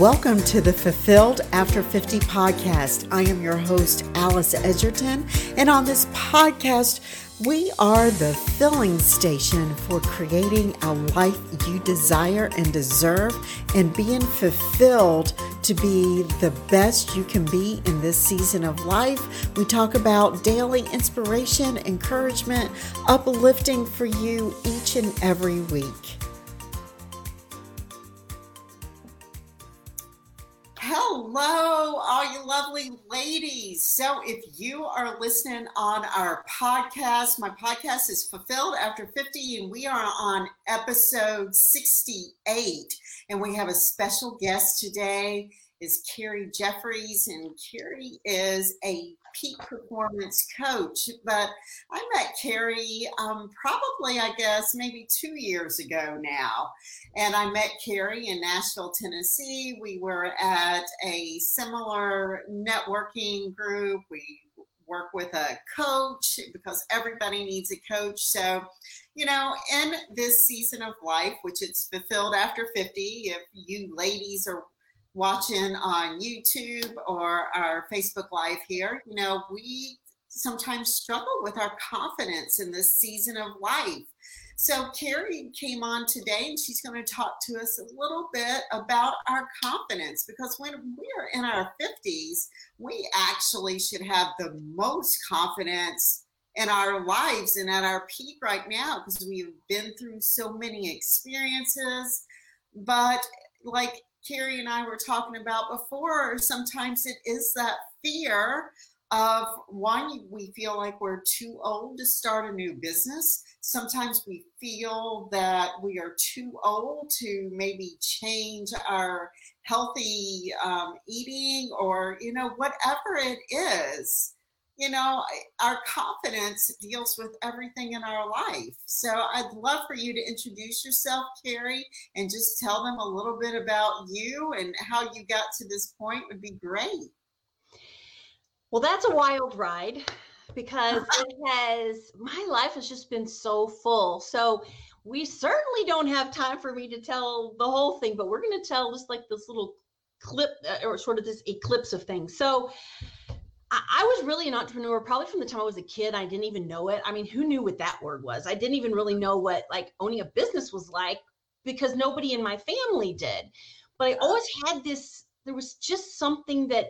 Welcome to the Fulfilled After 50 podcast. I am your host, Alice Edgerton, and on this podcast, we are the filling station for creating a life you desire and deserve and being fulfilled to be the best you can be in this season of life. We talk about daily inspiration, encouragement, uplifting for you each and every week. Hello, all you lovely ladies. So if you are listening on our podcast, my podcast is Fulfilled After 50, and we are on episode 68. And we have a special guest today is Keri Jeffries, and Keri is a peak performance coach. But I met Keri probably, I guess, maybe 2 years ago now. And I met Keri in Nashville, Tennessee. We were at a similar networking group. We work with a coach because everybody needs a coach. So, you know, in this season of life, which it's Fulfilled After 50, if you ladies are watching on YouTube or our Facebook Live here, you know, we sometimes struggle with our confidence in this season of life. So Keri came on today, and she's going to talk to us a little bit about our confidence, because when we're in our 50s, we actually should have the most confidence in our lives and at our peak right now, because we've been through so many experiences. But like Keri and I were talking about before, sometimes it is that fear of, one, we feel like we're too old to start a new business. Sometimes we feel that we are too old to maybe change our healthy eating, or, you know, whatever it is. You know, our confidence deals with everything in our life. So I'd love for you to introduce yourself, Keri, and just tell them a little bit about you and how you got to this point would be great. Well, that's a wild ride, because my life has just been so full. So we certainly don't have time for me to tell the whole thing, but we're going to tell just like this little clip, or sort of this eclipse of things. So I was really an entrepreneur probably from the time I was a kid. I didn't even know it. I mean, who knew what that word was? I didn't even really know what like owning a business was like, because nobody in my family did. But I always had this, there was just something that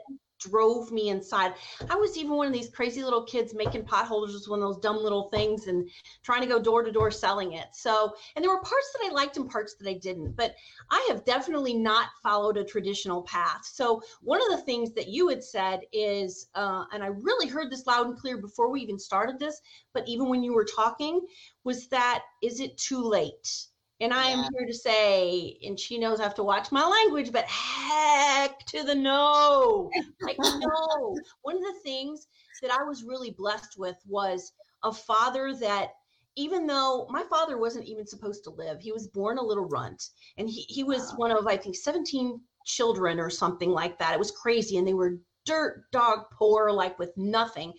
drove me inside. I was even one of these crazy little kids making potholders, one of those dumb little things, and trying to go door to door selling it. So, and there were parts that I liked and parts that I didn't, but I have definitely not followed a traditional path. So one of the things that you had said is, and I really heard this loud and clear before we even started this, but even when you were talking, was that, is it too late? And I am here to say, and she knows I have to watch my language, but heck to the no. Like, no. One of the things that I was really blessed with was a father that, even though my father wasn't even supposed to live, he was born a little runt. And he was one of, I think, 17 children or something like that. It was crazy. And they were dirt dog poor, like with nothing.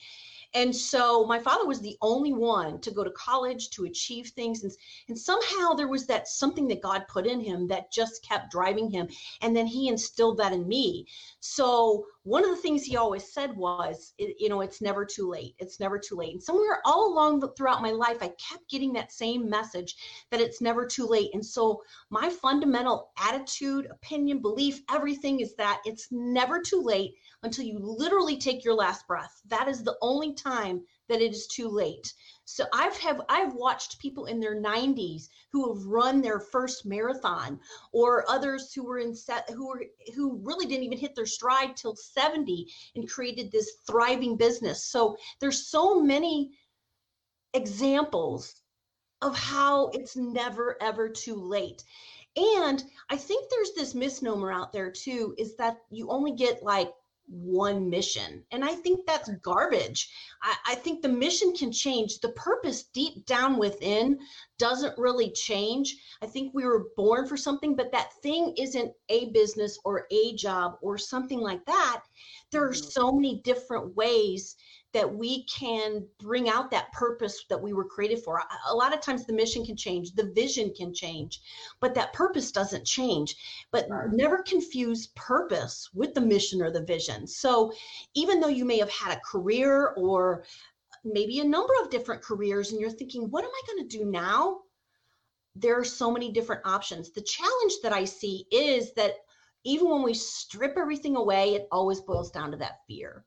And so my father was the only one to go to college, to achieve things. And somehow there was that something that God put in him that just kept driving him. And then he instilled that in me. So one of the things he always said was, you know, it's never too late. It's never too late. And somewhere all along throughout my life, I kept getting that same message that it's never too late. And so my fundamental attitude, opinion, belief, everything is that it's never too late until you literally take your last breath. That is the only time that it is too late. So I've watched people in their 90s who have run their first marathon, or others who were who really didn't even hit their stride till 70 and created this thriving business. So there's so many examples of how it's never ever too late. And I think there's this misnomer out there too, is that you only get like one mission. And I think that's garbage. I think the mission can change. The purpose deep down within doesn't really change. I think we were born for something, but that thing isn't a business or a job or something like that. There are so many different ways that we can bring out that purpose that we were created for. A lot of times the mission can change, the vision can change, but that purpose doesn't change. But never confuse purpose with the mission or the vision. So even though you may have had a career or maybe a number of different careers and you're thinking, what am I going to do now? There are so many different options. The challenge that I see is that even when we strip everything away, it always boils down to that fear.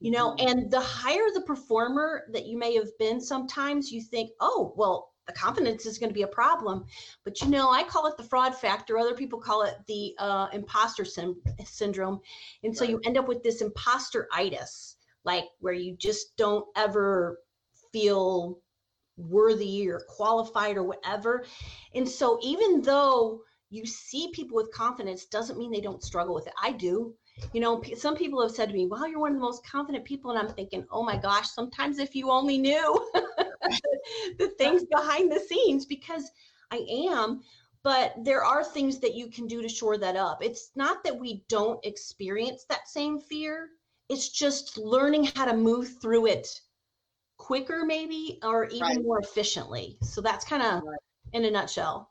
You know, and the higher the performer that you may have been, sometimes you think, oh, well, the confidence is going to be a problem. But, you know, I call it the fraud factor. Other people call it the imposter syndrome. And so you end up with this imposteritis, like where you just don't ever feel worthy or qualified or whatever. And so even though you see people with confidence, doesn't mean they don't struggle with it. I do. You know, some people have said to me, wow, you're one of the most confident people. And I'm thinking, oh my gosh, sometimes if you only knew the things behind the scenes, because I am, but there are things that you can do to shore that up. It's not that we don't experience that same fear. It's just learning how to move through it quicker maybe, or even more efficiently. So that's kind of in a nutshell.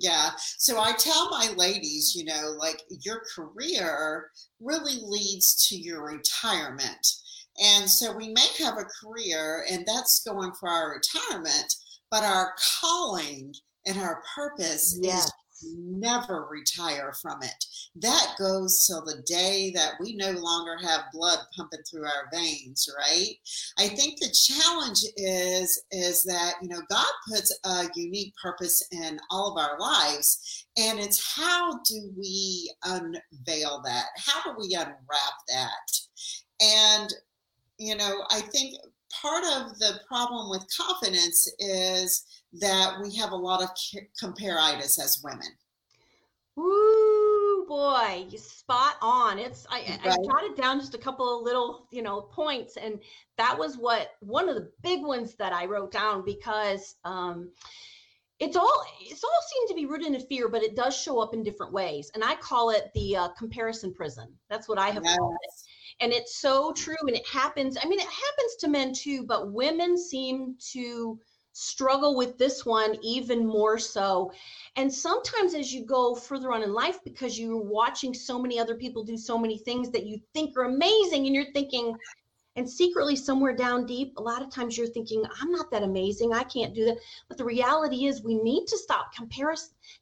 Yeah. So I tell my ladies, you know, like your career really leads to your retirement. And so we may have a career and that's going for our retirement, but our calling and our purpose is never retire from it. That goes till the day that we no longer have blood pumping through our veins, right? I think the challenge is that, you know, God puts a unique purpose in all of our lives, and it's how do we unveil that? How do we unwrap that? And, you know, I think part of the problem with confidence is that we have a lot of compare-itis as women. Ooh, boy, you spot on. I jotted down just a couple of little, you know, points, and that was one of the big ones that I wrote down, because it's all seemed to be rooted in fear, but it does show up in different ways, and I call it the comparison prison. That's what I have called it. And it's so true, and it happens. I mean, it happens to men too, but women seem to struggle with this one even more so. And sometimes as you go further on in life, because you're watching so many other people do so many things that you think are amazing, and you're thinking, and secretly somewhere down deep, a lot of times you're thinking, I'm not that amazing, I can't do that. But the reality is we need to stop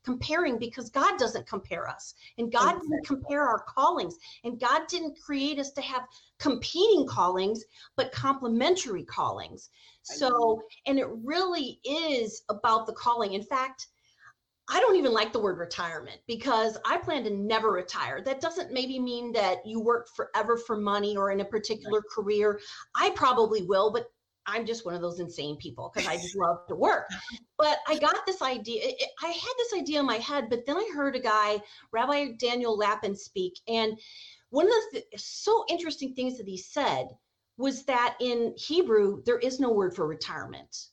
comparing, because God doesn't compare us, and God didn't compare our callings, and God didn't create us to have competing callings, but complementary callings. So, and it really is about the calling. In fact, I don't even like the word retirement, because I plan to never retire. That doesn't maybe mean that you work forever for money or in a particular career. I probably will, but I'm just one of those insane people, because I just love to work. But I got this idea. I had this idea in my head, but then I heard a guy, Rabbi Daniel Lappin, speak. And one of the so interesting things that he said was that in Hebrew, there is no word for retirement.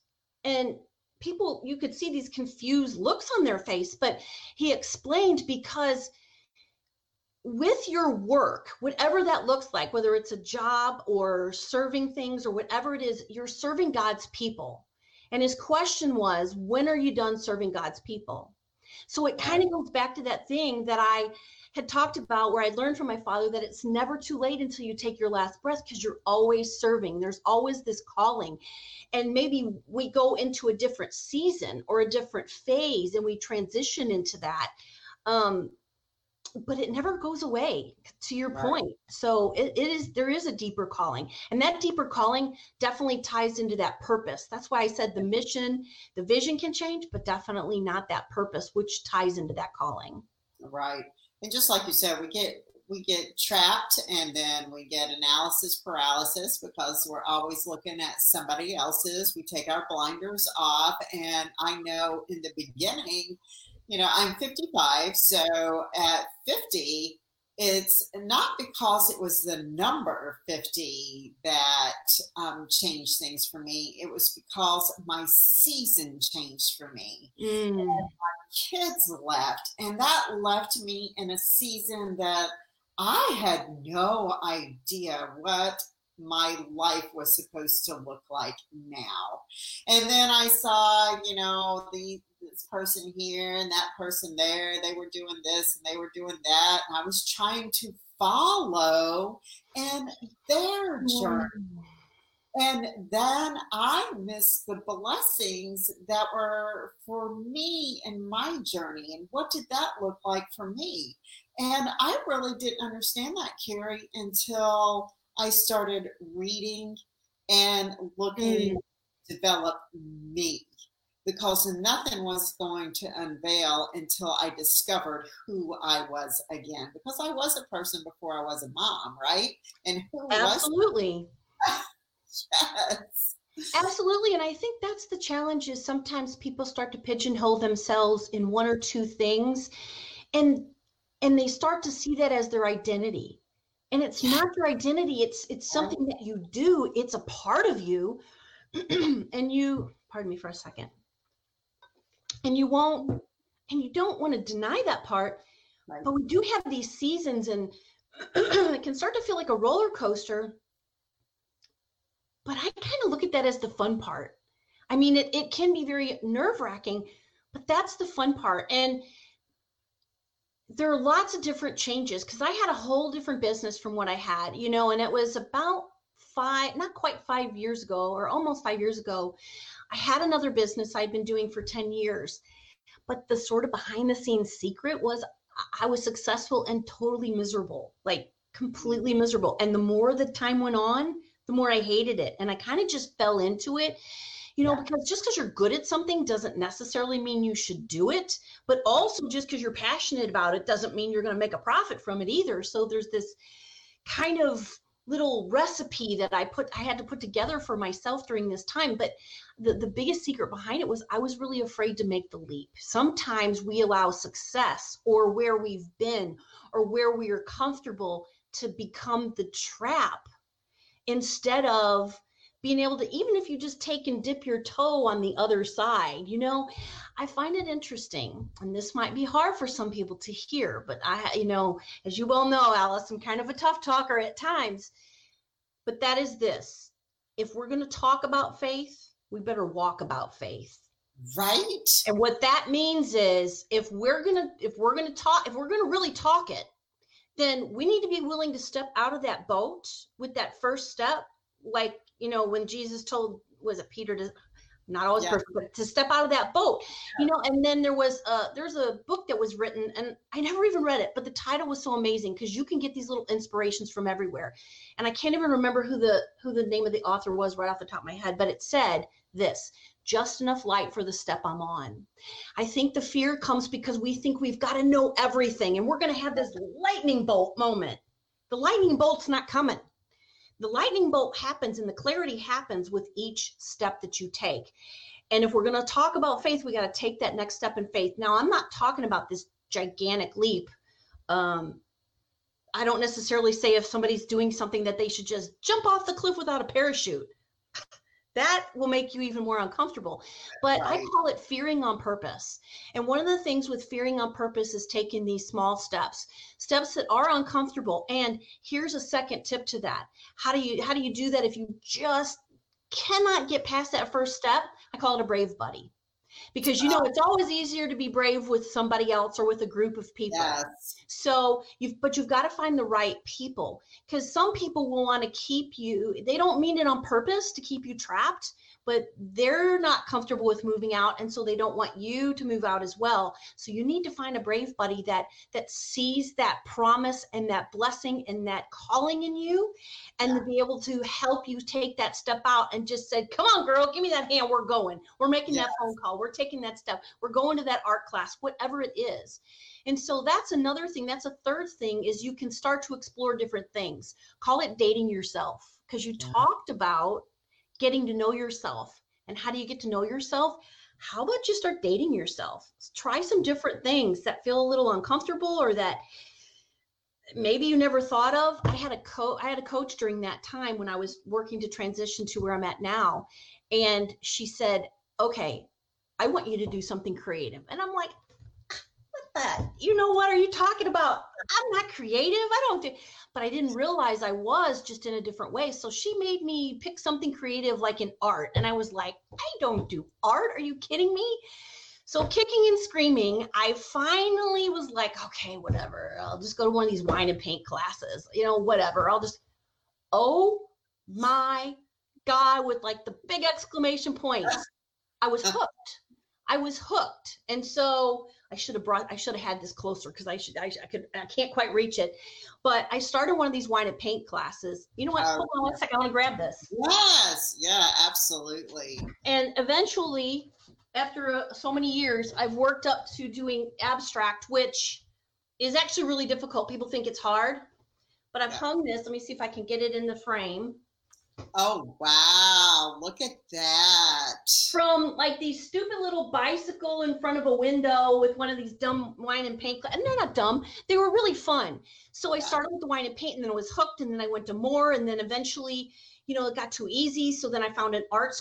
And people, you could see these confused looks on their face, but he explained, because with your work, whatever that looks like, whether it's a job or serving things or whatever it is, you're serving God's people. And his question was, when are you done serving God's people? So it kind of goes back to that thing that I had talked about, where I learned from my father that it's never too late until you take your last breath, because you're always serving. There's always this calling. And maybe we go into a different season or a different phase and we transition into that. But it never goes away, to your point. So there is a deeper calling, and that deeper calling definitely ties into that purpose. That's why I said the mission, the vision can change, but definitely not that purpose, which ties into that calling. Right. And just like you said, we get trapped, and then we get analysis paralysis, because we're always looking at somebody else's. We take our blinders off. And I know in the beginning, you know, I'm 55. So at 50, it's not because it was the number 50 that changed things for me. It was because my season changed for me. And my kids left, and that left me in a season that I had no idea what my life was supposed to look like now. And then I saw, you know, this person here and that person there, they were doing this and they were doing that. And I was trying to follow in their journey. And then I missed the blessings that were for me in my journey. And what did that look like for me? And I really didn't understand that, Keri, until I started reading and looking to develop me, because nothing was going to unveil until I discovered who I was again, because I was a person before I was a mom, right? And who absolutely. Was Yes. Absolutely. And I think that's the challenge, is sometimes people start to pigeonhole themselves in one or two things, and they start to see that as their identity. And it's not your identity. It's something that you do. It's a part of you. And you, pardon me for a second. And you won't, and you don't want to deny that part, right. But we do have these seasons, and it can start to feel like a roller coaster. But I kind of look at that as the fun part. I mean, it can be very nerve-wracking, but that's the fun part. And there are lots of different changes, because I had a whole different business from what I had, you know, and it was about almost 5 years ago, I had another business I'd been doing for 10 years. But the sort of behind the scenes secret was I was successful and totally miserable, like completely miserable. And the more the time went on, the more I hated it. And I kind of just fell into it, you know, because just because you're good at something doesn't necessarily mean you should do it. But also just because you're passionate about it doesn't mean you're going to make a profit from it either. So there's this kind of little recipe that I had to put together for myself during this time. But the biggest secret behind it was I was really afraid to make the leap. Sometimes we allow success or where we've been or where we are comfortable to become the trap, instead of being able to, even if you just take and dip your toe on the other side, you know. I find it interesting, and this might be hard for some people to hear, but I, you know, as you well know, Alice, I'm kind of a tough talker at times, but that is this: if we're going to talk about faith, we better walk about faith. Right. And what that means is if we're going to really talk it, then we need to be willing to step out of that boat with that first step. Like, you know, when Jesus told, was it Peter, to not always perfect, but to step out of that boat, you know. And then there's a book that was written, and I never even read it, but the title was so amazing, because you can get these little inspirations from everywhere. And I can't even remember who the name of the author was right off the top of my head, but it said this: just enough light for the step I'm on. I think the fear comes because we think we've got to know everything, and we're going to have this lightning bolt moment. The lightning bolt's not coming. The lightning bolt happens, and the clarity happens with each step that you take. And if we're going to talk about faith, we got to take that next step in faith. Now, I'm not talking about this gigantic leap. I don't necessarily say if somebody's doing something that they should just jump off the cliff without a parachute. That will make you even more uncomfortable. But I call it fearing on purpose. And one of the things with fearing on purpose is taking these small steps that are uncomfortable. And here's a second tip to that. How do you do that if you just cannot get past that first step? I call it a brave buddy. Because, you know, it's always easier to be brave with somebody else or with a group of people. Yes. So you've got to find the right people, because some people will want to keep you. They don't mean it on purpose to keep you trapped, but they're not comfortable with moving out. And so they don't want you to move out as well. So you need to find a brave buddy that sees that promise and that blessing and that calling in you, and to be able to help you take that step out, and just said, come on, girl, give me that hand. We're going. We're making that phone call. We're taking that step. We're going to that art class, whatever it is. And so that's another thing. That's a third thing, is you can start to explore different things. Call it dating yourself, because you talked about getting to know yourself. And how do you get to know yourself? How about you start dating yourself? Try some different things that feel a little uncomfortable, or that maybe you never thought of. I had a coach during that time when I was working to transition to where I'm at now. And she said, okay, I want you to do something creative. And I'm like, what that. You know, what are you talking about? I'm not creative. I don't do, but I didn't realize I was, just in a different way. So she made me pick something creative, like an art. And I was like, I don't do art. Are you kidding me? So kicking and screaming, I finally was like, okay, whatever. I'll just go to one of these wine and paint classes, you know, whatever. I'll just, oh my God, with like the big exclamation points. I was hooked. I was hooked. And so I should have had this closer because I can't quite reach it. But I started one of these wine and paint classes. You know what? Hold on one second. I want to grab this. Yes. Yeah, absolutely. And eventually, after so many years, I've worked up to doing abstract, which is actually really difficult. People think it's hard, but I've hung this. Let me see if I can get it in the frame. Oh, wow. Look at that. From like these stupid little bicycle in front of a window with one of these dumb wine and paint. And they're not dumb. They were really fun. So I started with the wine and paint, and then I was hooked, and then I went to more. And then eventually, you know, it got too easy. So then I found an art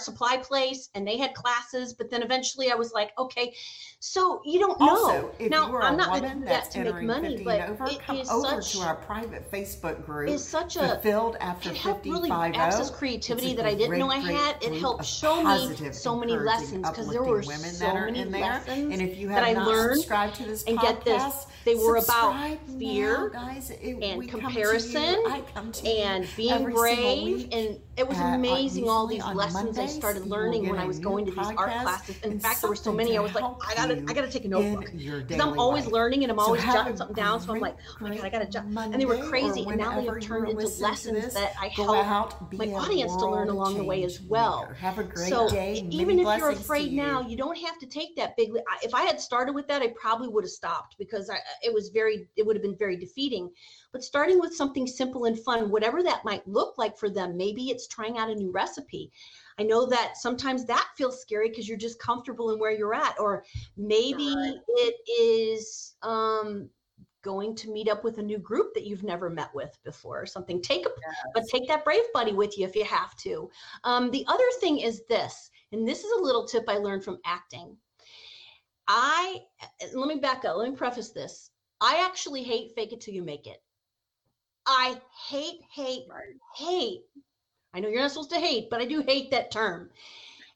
supply place, and they had classes. But then eventually I was like, okay, so you don't also, know. Now, I'm not going to do that to make money, but to our private Facebook group. It's such a Fulfilled After 50. It helped really access creativity that I didn't know I had. It helped show me so many lessons, because there were so many lessons and if you have that I learned. Subscribed to this and podcast, get this, they were about fear and comparison and being brave, and it was amazing all these lessons I started learning when I was going to these art classes. In fact, there were so many. I was like, I gotta take a notebook, because I'm always learning and I'm always jotting something down. So I'm like, oh my God, I gotta jot. And they were crazy, and now they have turned into lessons that I help my audience to learn along the way as well. Have a great day. So even if you're afraid now, you don't have to take that big. If I had started with that, I probably would have stopped, because it would have been very defeating. But starting with something simple and fun, whatever that might look like for them, maybe it's trying out a new recipe. I know that sometimes that feels scary because you're just comfortable in where you're at, or maybe it is going to meet up with a new group that you've never met with before or something. But take that brave buddy with you if you have to. The other thing is this, and this is a little tip I learned from acting. Let me back up. Let me preface this. I actually hate fake it till you make it. I hate. I know you're not supposed to hate, but I do hate that term.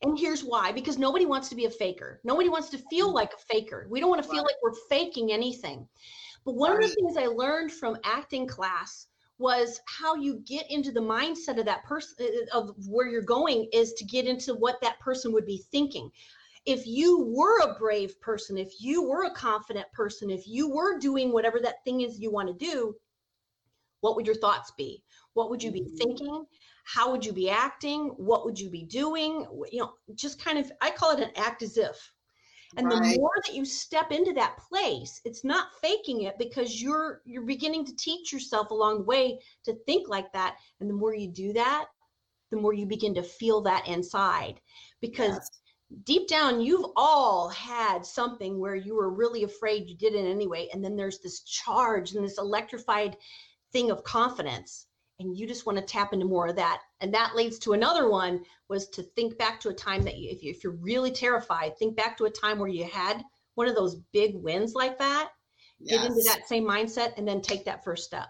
And here's why, because nobody wants to be a faker. Nobody wants to feel like a faker. We don't want to feel like we're faking anything. But one of the things I learned from acting class was how you get into the mindset of that person, of where you're going, is to get into what that person would be thinking. If you were a brave person, if you were a confident person, if you were doing whatever that thing is you want to do, what would your thoughts be? What would you be thinking? How would you be acting? What would you be doing? You know, just kind of, I call it an act as if. And the more that you step into that place, it's not faking it, because you're beginning to teach yourself along the way to think like that. And the more you do that, the more you begin to feel that inside, because deep down, you've all had something where you were really afraid you did it anyway. And then there's this charge and this electrified thing of confidence, and you just want to tap into more of that. And that leads to another one, was to think back to a time that if you're really terrified, think back to a time where you had one of those big wins like that. Yes. Get into that same mindset and then take that first step.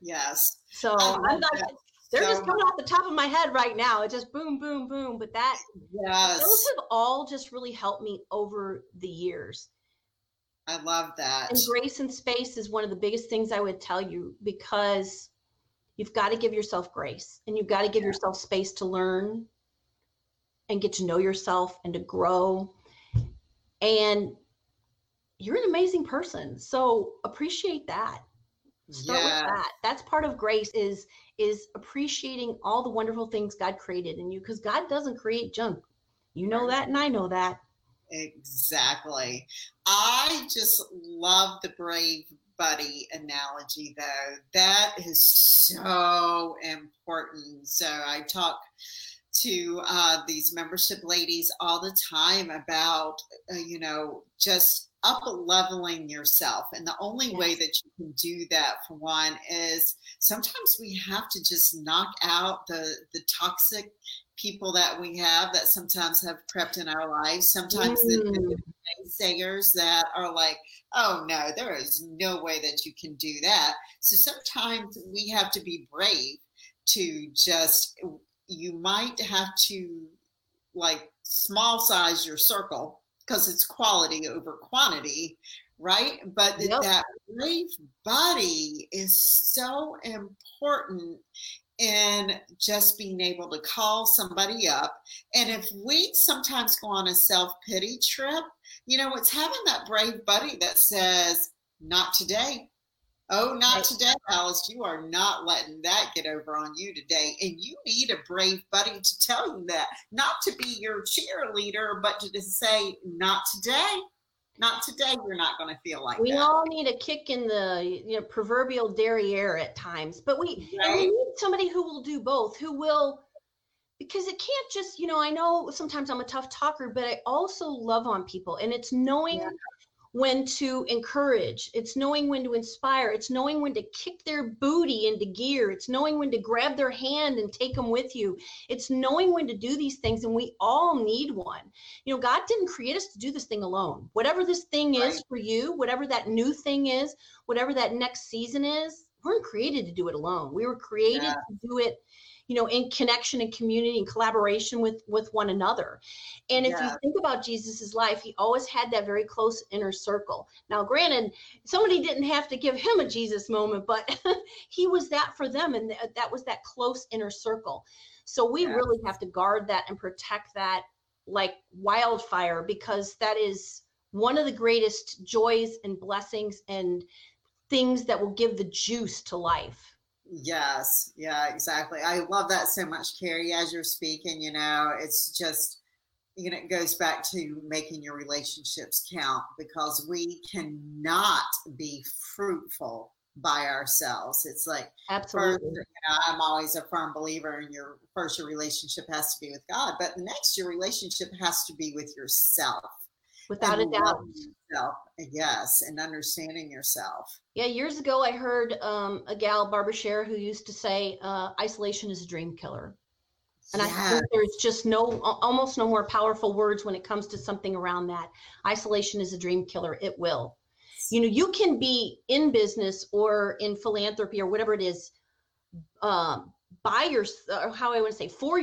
Yes. So I'm like, they're just coming off the top of my head right now. It's just boom, boom, boom. But those have all just really helped me over the years. I love that. And grace and space is one of the biggest things I would tell you, because you've got to give yourself grace, and you've got to give yourself space to learn and get to know yourself and to grow. And you're an amazing person. So appreciate that. Start with that. That's part of grace, is appreciating all the wonderful things God created in you, because God doesn't create junk. You know that, and I know that. Exactly. I just love the brave buddy analogy, though. That is so important. So I talk to these membership ladies all the time about, you know, just up-leveling yourself. And the only way that you can do that, for one, is sometimes we have to just knock out the toxic people that we have that sometimes have crept in our lives. Sometimes naysayers that are like, oh no, there is no way that you can do that. So sometimes we have to be brave to just, you might have to like small size your circle because it's quality over quantity, right? But that brave body is so important. And just being able to call somebody up. And if we sometimes go on a self-pity trip, you know, it's having that brave buddy that says, not today. Oh, not today, Alice. You are not letting that get over on you today. And you need a brave buddy to tell you that, not to be your cheerleader, but to just say, not today. Not today, you're not going to feel like we that. We all need a kick in the proverbial derriere at times, but we need somebody who will do both, who will, because it can't just, I know sometimes I'm a tough talker, but I also love on people, and it's knowing when to encourage, it's knowing when to inspire, it's knowing when to kick their booty into gear, it's knowing when to grab their hand and take them with you, it's knowing when to do these things, and we all need one. God didn't create us to do this thing alone. Whatever this thing is for you, whatever that new thing is, whatever that next season is, we weren't created to do it alone. We were created to do it in connection and community and collaboration with one another. And if you think about Jesus's life, he always had that very close inner circle. Now, granted, somebody didn't have to give him a Jesus moment, but he was that for them. And that was that close inner circle. So we really have to guard that and protect that like wildfire, because that is one of the greatest joys and blessings and things that will give the juice to life. Yes. Yeah, exactly. I love that so much, Keri, as you're speaking, it's just, it goes back to making your relationships count, because we cannot be fruitful by ourselves. It's like, absolutely. First, I'm always a firm believer in your relationship has to be with God, but the next, your relationship has to be with yourself. Without a doubt. Yourself, yes, and understanding yourself. Yeah, years ago I heard a gal, Barbara Sher, who used to say, isolation is a dream killer. And I think there's just almost no more powerful words when it comes to something around that. Isolation is a dream killer. It will. You can be in business or in philanthropy or whatever it is, for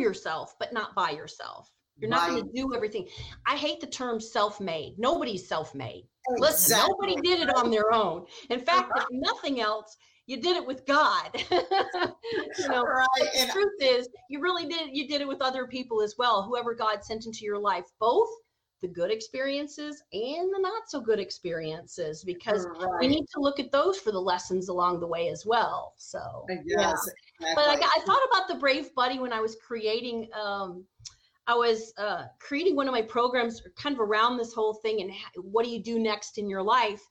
yourself, but not by yourself. You're not going to do everything. I hate the term self-made. Nobody's self-made. Exactly. Listen, nobody did it on their own. In fact, if nothing else, you did it with God. The truth is, you really did. You did it with other people as well. Whoever God sent into your life, both the good experiences and the not so good experiences, because we need to look at those for the lessons along the way as well. So, exactly. But I thought about the brave buddy when I was creating. I was creating one of my programs kind of around this whole thing and what do you do next in your life?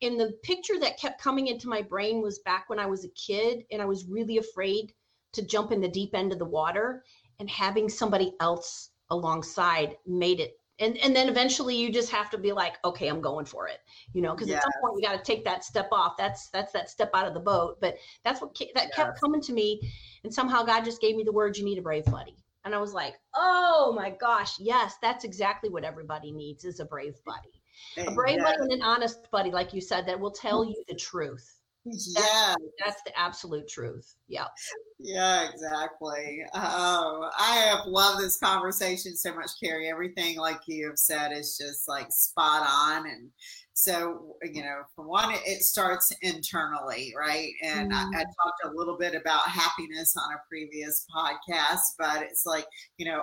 And the picture that kept coming into my brain was back when I was a kid and I was really afraid to jump in the deep end of the water, and having somebody else alongside made it. And then eventually you just have to be like, okay, I'm going for it, because at some point you got to take that step off. That's that step out of the boat. But that's what kept coming to me. And somehow God just gave me the word, you need a brave buddy. And I was like, oh my gosh, yes, that's exactly what everybody needs is a brave buddy. A brave buddy and an honest buddy, like you said, that will tell you the truth. Yeah. That's the absolute truth. Yeah. Yeah, exactly. Oh, I have loved this conversation so much, Keri. Everything like you have said is just like spot on. And so, for one, it starts internally, right? And I talked a little bit about happiness on a previous podcast, but it's like,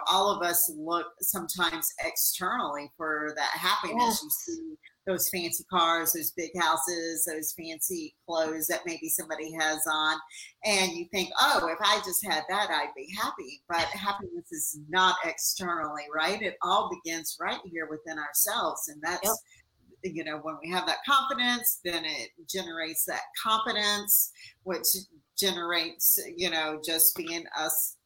all of us look sometimes externally for that happiness. Yes. You see those fancy cars, those big houses, those fancy clothes that maybe somebody has on. And you think, oh, if I just had that, I'd be happy. But happiness is not externally, right? It all begins right here within ourselves. And that's, when we have that confidence, then it generates that competence, which generates, just being us,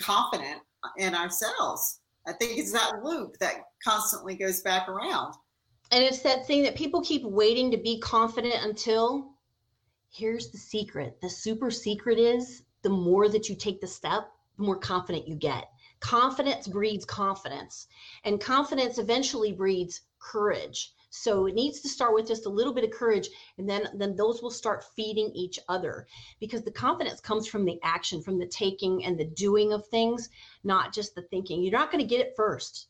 confident in ourselves. I think it's that loop that constantly goes back around. And it's that thing that people keep waiting to be confident until, here's the secret. The super secret is the more that you take the step, the more confident you get. Confidence breeds confidence, and confidence eventually breeds courage. So it needs to start with just a little bit of courage, and then those will start feeding each other, because the confidence comes from the action, from the taking and the doing of things, not just the thinking. You're not going to get it first.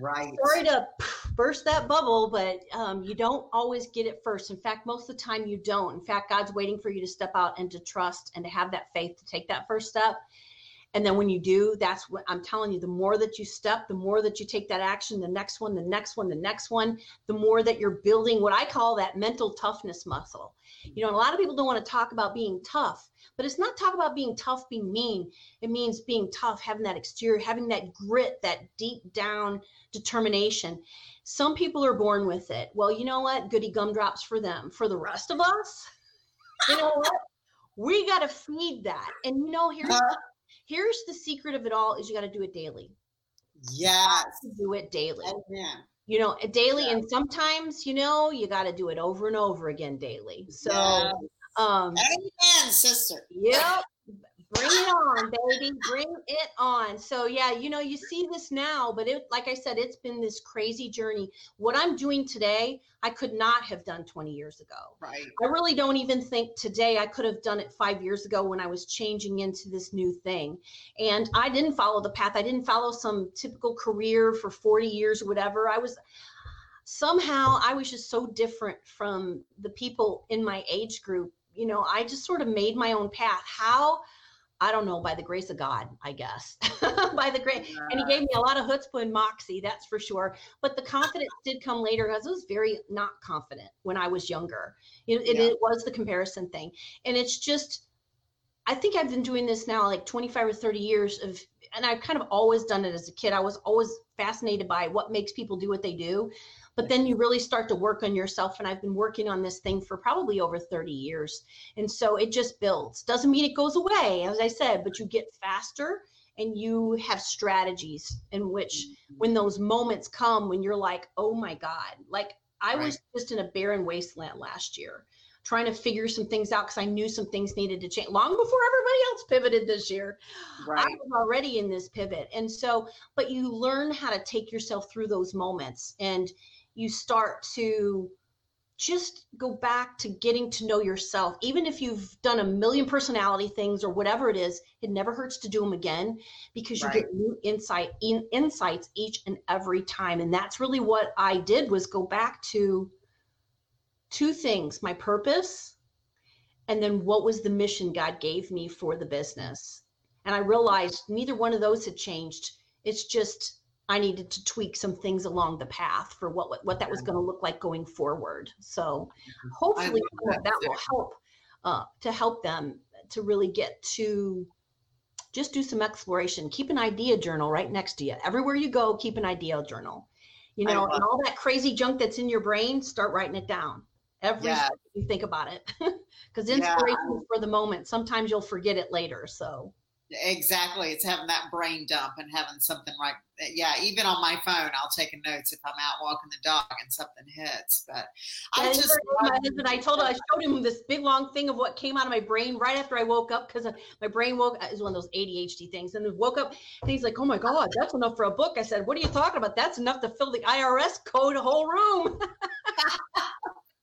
Right. Sorry to burst that bubble, but you don't always get it first. In fact, most of the time you don't. In fact, God's waiting for you to step out and to trust and to have that faith to take that first step. And then when you do, that's what I'm telling you, the more that you step, the more that you take that action, the next one, the next one, the next one, the more that you're building what I call that mental toughness muscle. You know, a lot of people don't want to talk about being tough, but it's not talk about being tough, being mean. It means being tough, having that exterior, having that grit, that deep down determination. Some people are born with it. Well, you know what? Goody gumdrops for them. For the rest of us, you know what? We got to feed that. And you know, here's the secret of it all is you got to do it daily. Yes. You do it daily. Amen. You know, daily. Yes. And sometimes, you know, you got to do it over and over again daily. So, yes. Amen, sister. Yep. Bring it on, baby. Bring it on. So, yeah, you know, you see this now, but it, like I said, it's been this crazy journey. What I'm doing today, I could not have done 20 years ago. Right. I really don't even think today I could have done it 5 years ago when I was changing into this new thing. And I didn't follow the path. I didn't follow some typical career for 40 years or whatever. I was just so different from the people in my age group. You know, I just sort of made my own path. How? I don't know, by the grace of God, I guess. And he gave me a lot of chutzpah and moxie, that's for sure. But the confidence did come later, because I was very not confident when I was younger. It was the comparison thing. And it's just, I think I've been doing this now like 25 or 30 years of, and I've kind of always done it as a kid. I was always fascinated by what makes people do what they do. But then you really start to work on yourself. And I've been working on this thing for probably over 30 years. And so it just builds. Doesn't mean it goes away, as I said, but you get faster and you have strategies in which when those moments come, when you're like, oh my God, like I was just in a barren wasteland last year trying to figure some things out because I knew some things needed to change long before everybody else pivoted this year. Right. I was already in this pivot. And so, but you learn how to take yourself through those moments, and you start to just go back to getting to know yourself. Even if you've done a million personality things or whatever it is, it never hurts to do them again, because you get new insights each and every time. And that's really what I did, was go back to two things: my purpose, and then what was the mission God gave me for the business. And I realized neither one of those had changed. It's just I needed to tweak some things along the path for what that was going to look like going forward. So hopefully that will help to help them to really get to just do some exploration. Keep an idea journal right next to you. Everywhere you go, keep an idea journal. You know, and all that crazy junk that's in your brain, start writing it down. Every time you think about it, because inspiration is for the moment. Sometimes you'll forget it later. So. Exactly. It's having that brain dump and having something like that. Yeah, even on my phone, I'll take notes if I'm out walking the dog and something hits. But I showed him this big long thing of what came out of my brain right after I woke up, because my brain is one of those ADHD things, and woke up and he's like, oh my God, that's enough for a book. I said, what are you talking about? That's enough to fill the IRS code a whole room.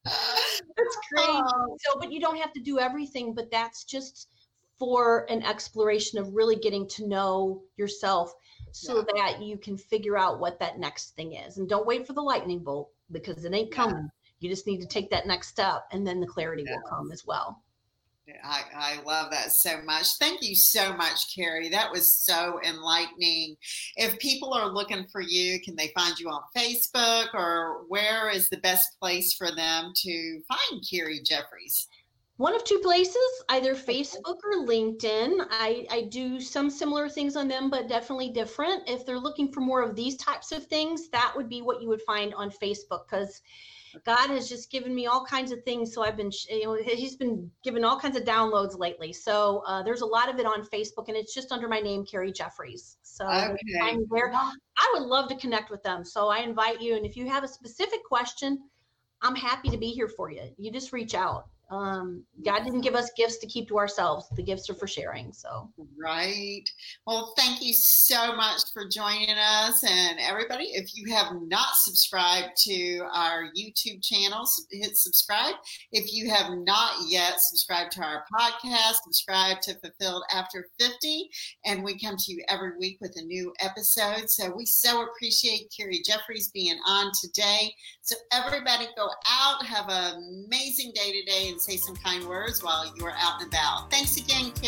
That's crazy. So, but you don't have to do everything, but that's just for an exploration of really getting to know yourself, so that you can figure out what that next thing is. And don't wait for the lightning bolt, because it ain't coming. You just need to take that next step, and then the clarity will come as well. I love that so much. Thank you so much, Keri. That was so enlightening. If people are looking for you, can they find you on Facebook, or where is the best place for them to find Keri Jeffries? One of two places, either Facebook or LinkedIn. I do some similar things on them, but definitely different. If they're looking for more of these types of things, that would be what you would find on Facebook, because God has just given me all kinds of things. So I've been, he's been giving all kinds of downloads lately. So there's a lot of it on Facebook, and it's just under my name, Keri Jeffries. So I'm there. I would love to connect with them. So I invite you. And if you have a specific question, I'm happy to be here for you. You just reach out. God didn't give us gifts to keep to ourselves. The gifts are for sharing. So, right. Well, thank you so much for joining us. And everybody, if you have not subscribed to our YouTube channel, hit subscribe. If you have not yet subscribed to our podcast, subscribe to Fulfilled After 50. And we come to you every week with a new episode. So we so appreciate Keri Jeffries being on today. So everybody go out, have an amazing day today, and say some kind words while you're out and about. Thanks again, Keri.